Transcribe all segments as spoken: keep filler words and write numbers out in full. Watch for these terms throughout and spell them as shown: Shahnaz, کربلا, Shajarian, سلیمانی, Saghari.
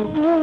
Mm-hmm.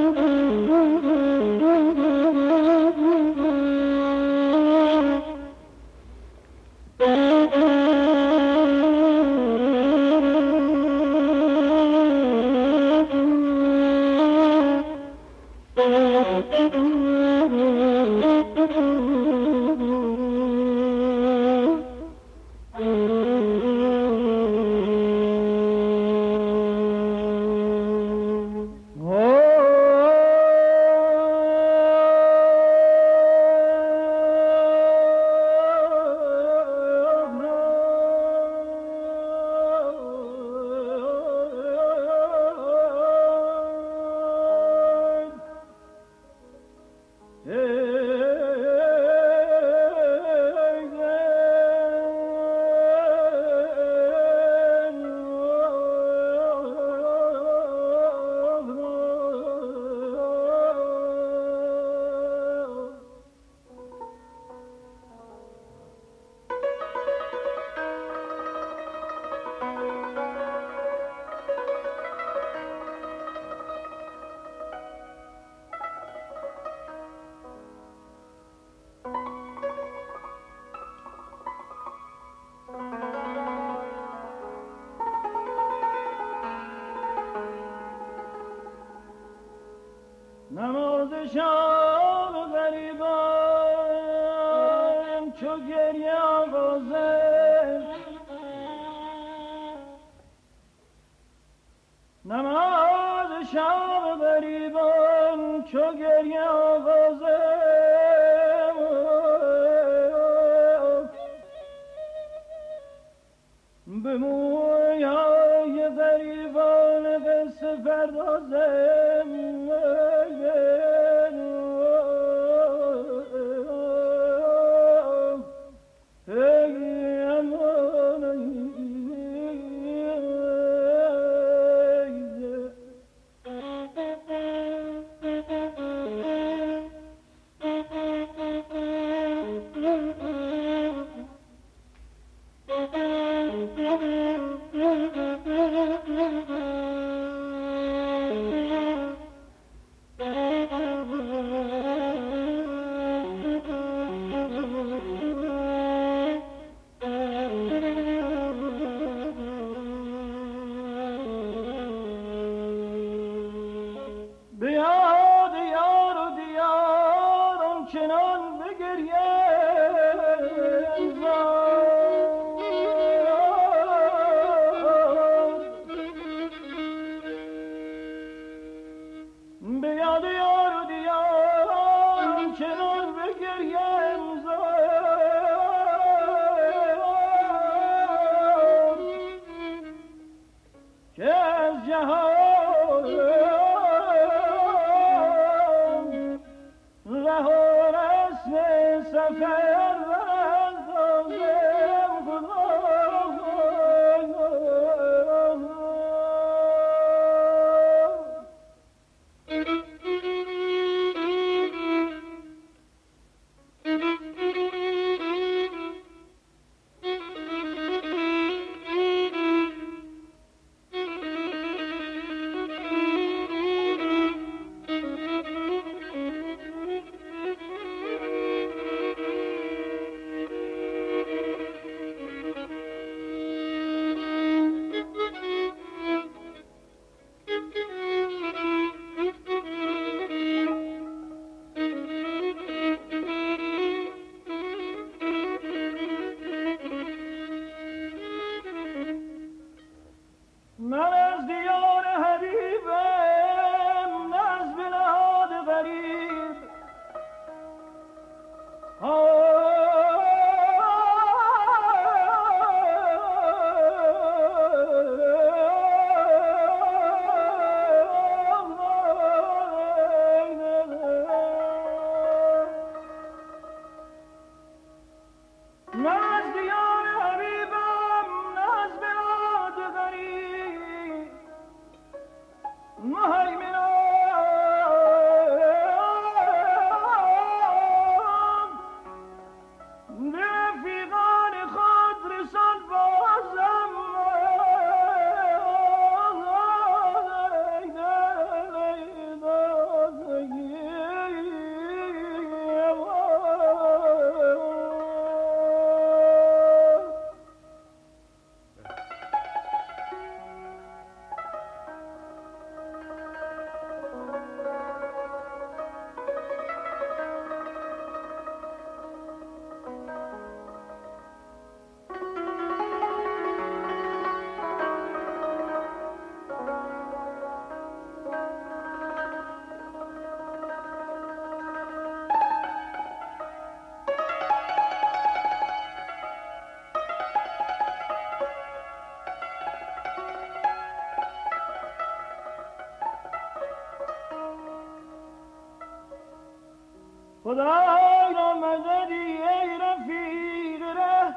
خدای را مددی ای رفیق ره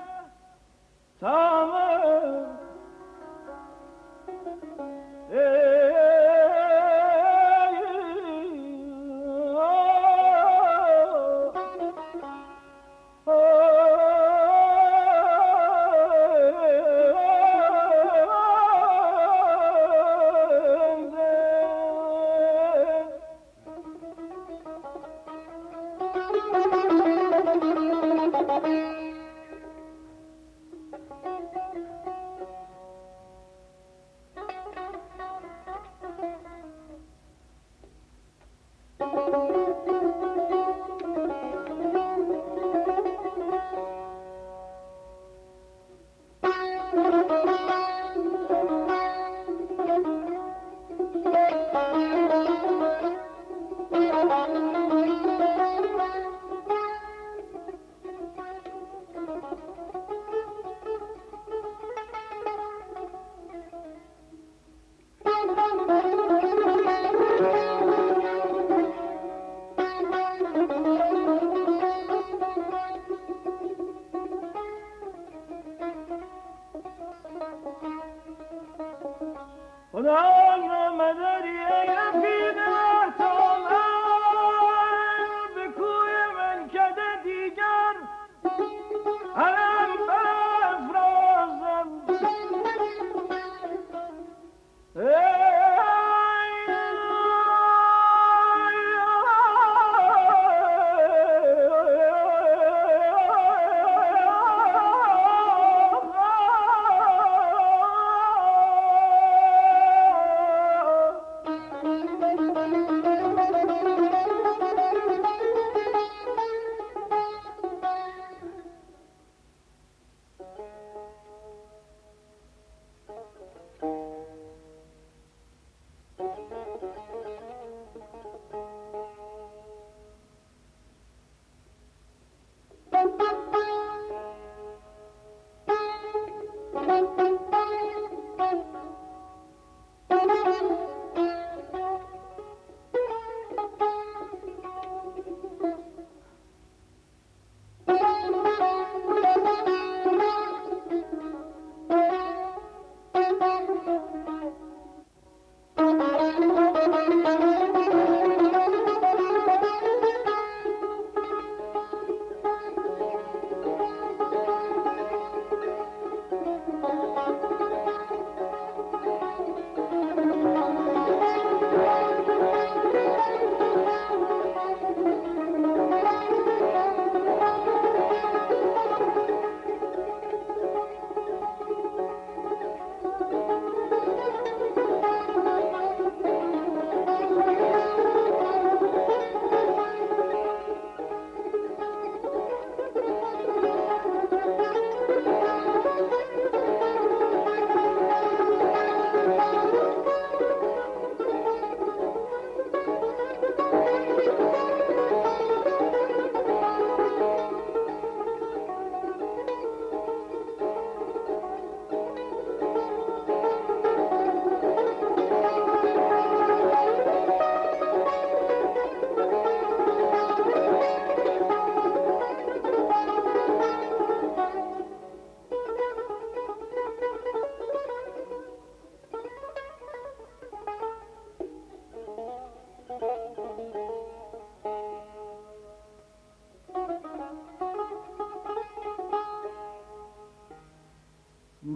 تامر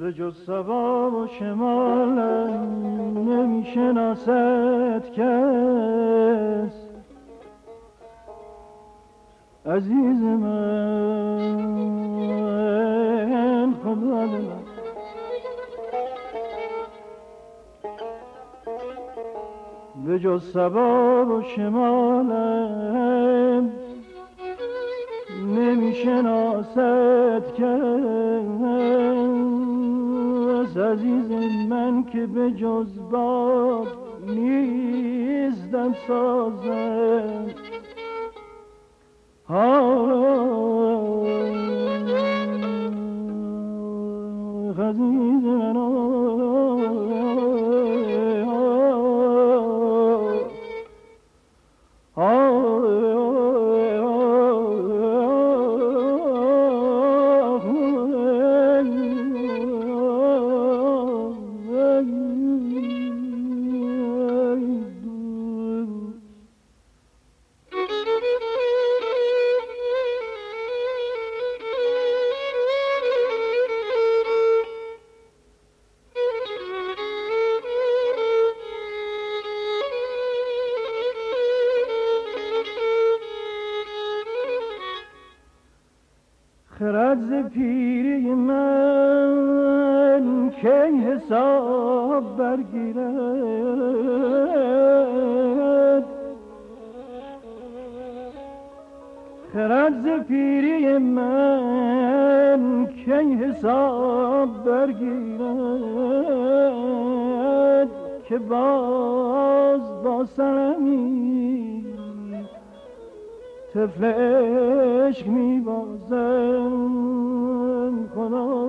به جز سبا و شمال نمی شناست کس عزیز من خدا دلم به جز سبا و شمال نمی شناست کس عزیز من که به جز باب نیستم سازم عزیز من آه آه آه خرد ز پیری من که حساب برگیرد، خرد ز پیری من که حساب برگیرد، که باز با سرمی طفل عشق می بازم کنم.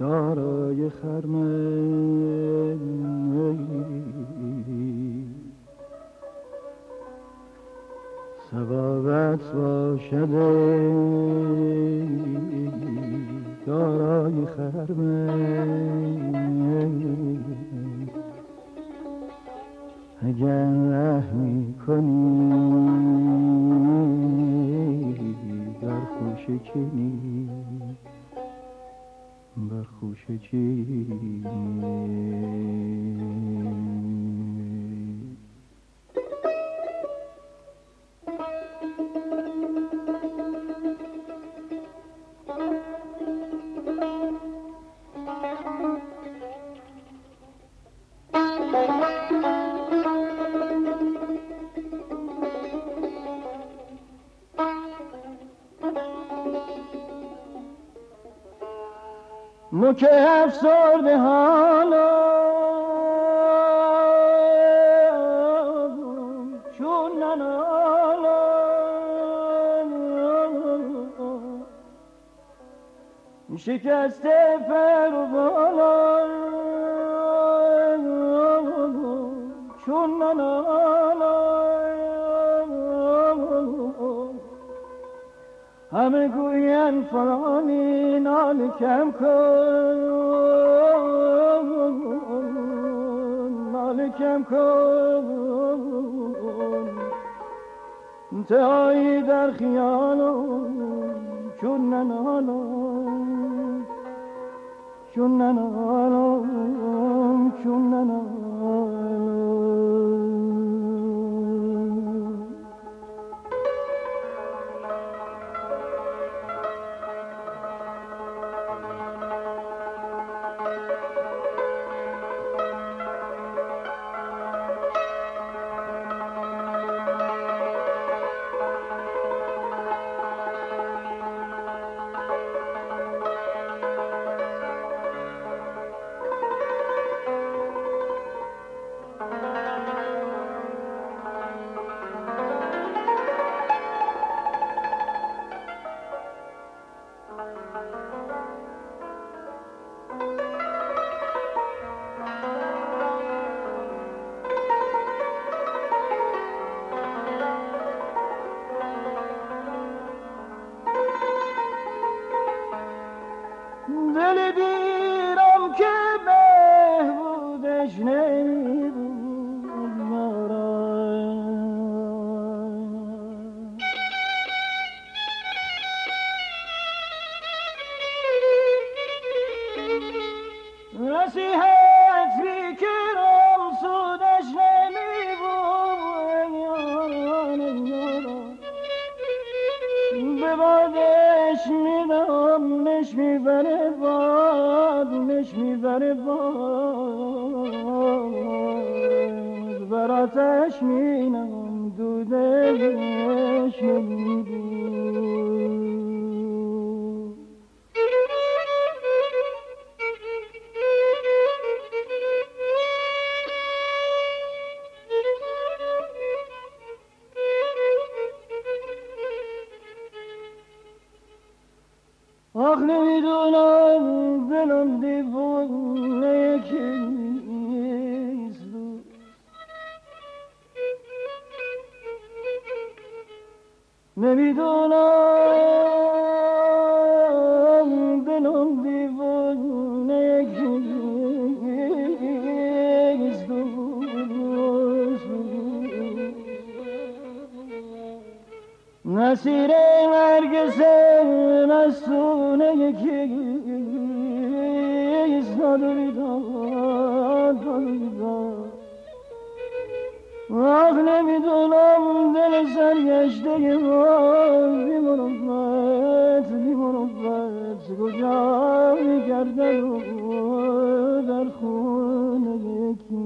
دارای خرمنی سبابت باشد، دارای خرمنی اگر رحمی کنی در خوشکنی برخوش چینی. که افسرده حالا چون ننالم شکست پروانم چون ننالم همه گویان فرانی ناله کم کن ناله کم کن تهایی در خیالم چون ننالم چون ننالم چون ننالم. آخ نمیدونم من دیوانه کیزو نمیدونم دلم دیوانه کیزو نسیره مرگزه نستونه کیزو آخ نمیدونم دل سرگشته من بی محبت بی محبت کجا می‌گردد در خونه یکی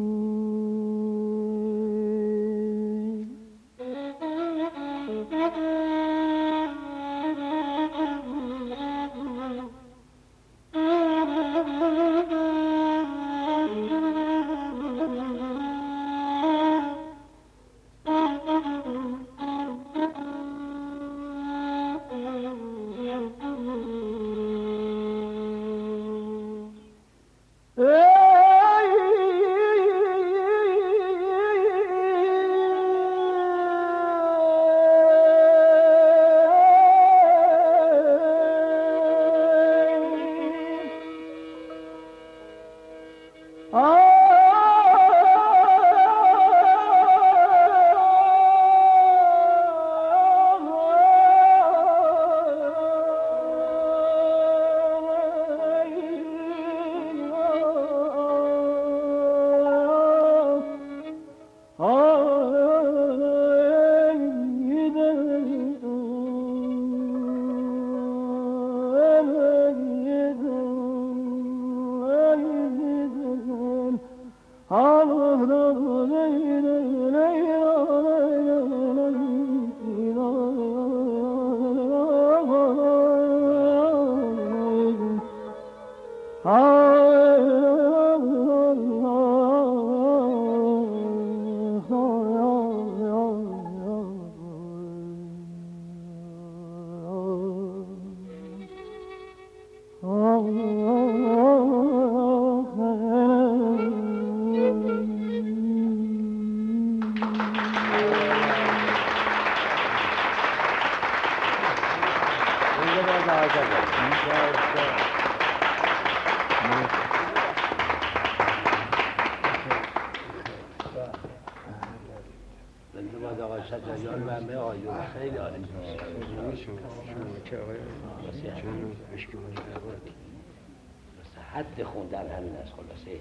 حد خوندن همین از خلاصه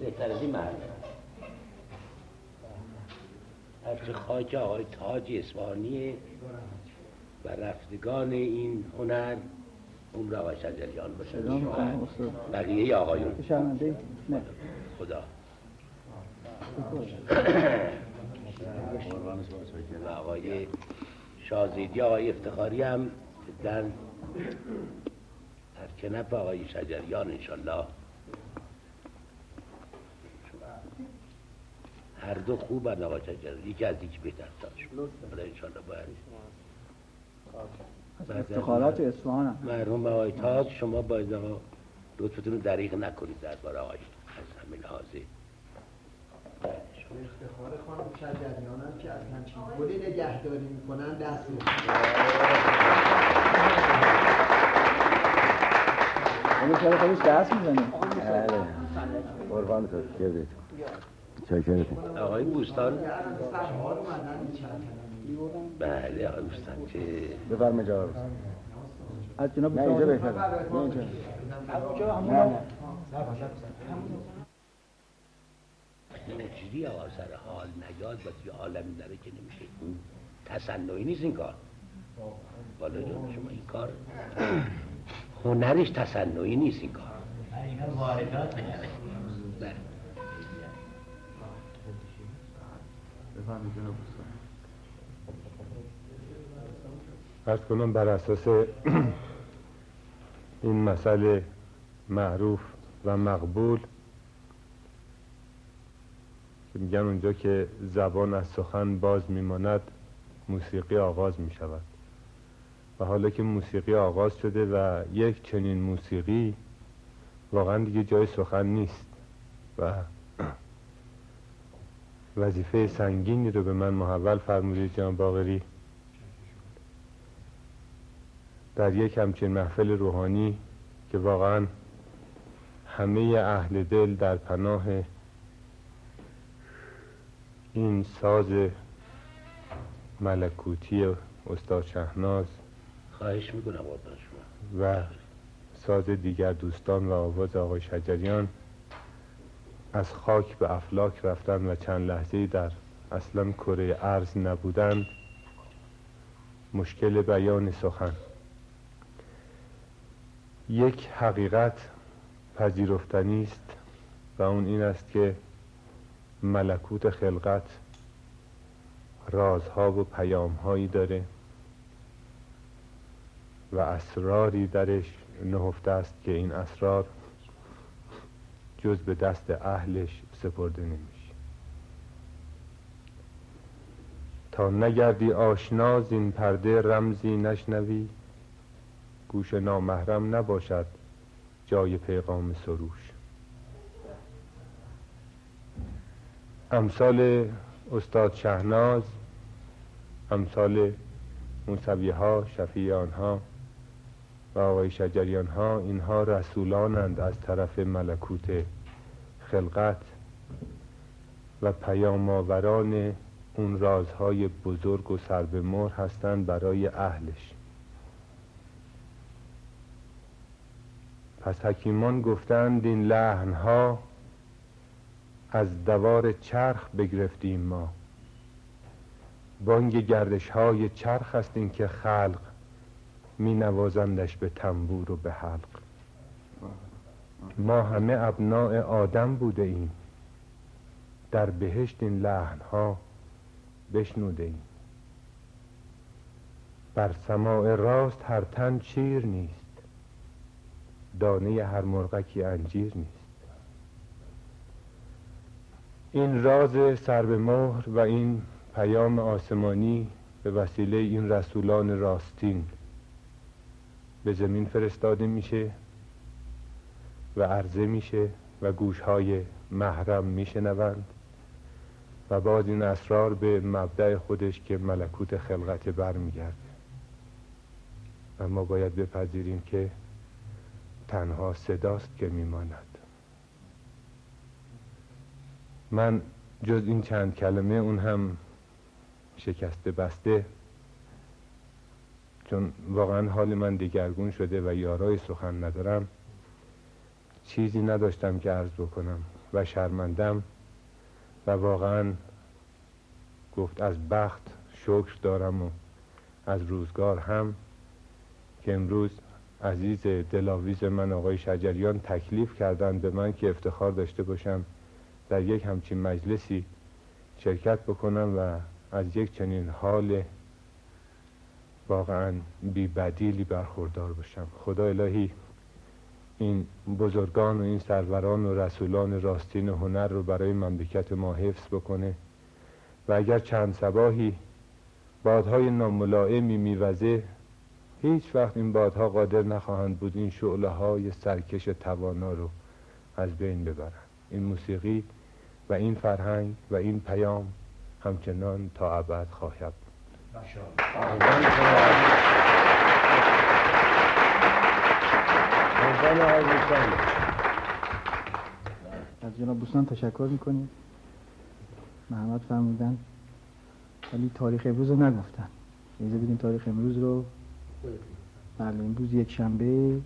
بهتر از این محل حفظ خاک آقای تاجی اصفهانیه و رفتگان این هنر عمر آقای شجریان باشه بقیه آقایون خدا و آقای شازیدی آقای افتخاری هم در که نه با آقای شجریان انشالله هر دو خوب هن آقای شجریان یکی از یکی بهتر داشت بلا انشالله باید افتخارات اصفهان هم مرحوم آقای تاج شما باید آقا لطفتون رو دریغ نکنید در باره آقای از همه لحاظه افتخار خانم شجریان هم که از همچین گلی نگهداری میکنن دست میکنن همه شده خودش دست میزنیم قربان تو گرده چای کردیم آقای بوستان بله آقای بوستان که بفرمه جا رو از جناب بوستان نه اینجا بهتره نه اینجا نجری آقا سر حال نیاد و توی عالمی داره که نمیشه تصنعی نیست این کار بالا جان شما این کار هنرش تصنعی نیست این کار اینا واردات میاره بله بفهمید جناب عرض کنم بر اساس این مسئله معروف و مقبول که میگن اونجا که زبان از سخن باز میماند موسیقی آغاز میشود و حالا که موسیقی آغاز شده و یک چنین موسیقی واقعا دیگه جای سخن نیست و وظیفه سنگینی رو به من محول فرمودید جناب باقری. در یک همچین محفل روحانی که واقعا همه اهل دل در پناه این ساز ملکوتی استاد شهناز خواهش میکنم و ساز دیگر دوستان و آواز آقای شجریان از خاک به افلاک رفتن و چند لحظه در اصلا کره ارض نبودند. مشکل بیان سخن یک حقیقت پذیرفتنی است و اون این است که ملکوت خلقت رازها و پیامهایی داره و اسراری درش نهفته است که این اسرار جز به دست اهلش سپرده نمیشه. تا نگردی آشنا زین پرده رمزی نشنوی، گوش نامحرم نباشد جای پیغام سروش. امثال استاد شهناز، امثال موسوی ها، شفیع آنها و آقای شجریان ها، اینها رسولانند از طرف ملکوت خلقت و پیام آوران اون رازهای بزرگ و سربمهر هستند برای اهلش. پس حکیمان گفتند این لحنها از دوار چرخ بگرفتیم ما، بانگ گردش های چرخ است این که خلق می نوازندش به تنبور و به حلق. ما همه ابناء آدم بوده ایم، در بهشت این لحن ها بشنوده ایم. بر سماع راست هر تن چیر نیست، دانه هر مرغکی انجیر نیست. این راز سربمهر و این پیام آسمانی به وسیله این رسولان راستین به زمین فرستاده میشه و عرضه میشه و گوشهای محرم میشنوند و باز این اسرار به مبدأ خودش که ملکوت خلقت برمیگرده. و ما باید بپذیریم که تنها صداست که میماند. من جز این چند کلمه، اون هم شکسته بسته، چون واقعا حال من دگرگون شده و یارای سخن ندارم، چیزی نداشتم که عرض بکنم و شرمندم و واقعا گفت از بخت شکر دارم و از روزگار هم که امروز عزیز دلاویز من آقای شجریان تکلیف کردند به من که افتخار داشته باشم در یک همچین مجلسی شرکت بکنم و از یک چنین حال واقعا بی بدیلی برخوردار باشم. خدا الهی این بزرگان و این سروران و رسولان راستین هنر رو برای مملکت ما حفظ بکنه و اگر چند صباحی بادهای ناملائمی میوزه، هیچ وقت این بادها قادر نخواهند بود این شعله های سرکش توانا رو از بین ببرند. این موسیقی و این فرهنگ و این پیام همچنان تا ابد خواهد. از جناب دوستان تشکر میکنیم. محمد فرمودن ولی تاریخ امروز رو نگفتن، اجازه بدین تاریخ امروز رو. بله، امروز یک شنبه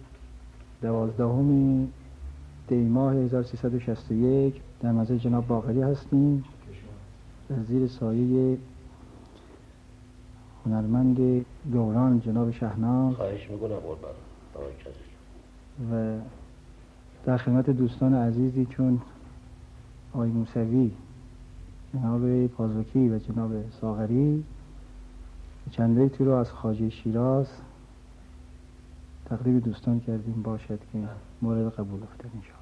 دوازدهم دی ماه هزار و سیصد و شصت و یک در مزه جناب باقری هستیم، در زیر سایه هنرمند دوران جناب شهناز. خواهش میکنم قربان. و در خدمت دوستان عزیزی چون آقای موسوی، جناب پازوکی و جناب ساغری چند بیتی رو از خواجه شیراز تقریب دوستان کردیم. باشد که مورد قبول افتاد ان شاءالله.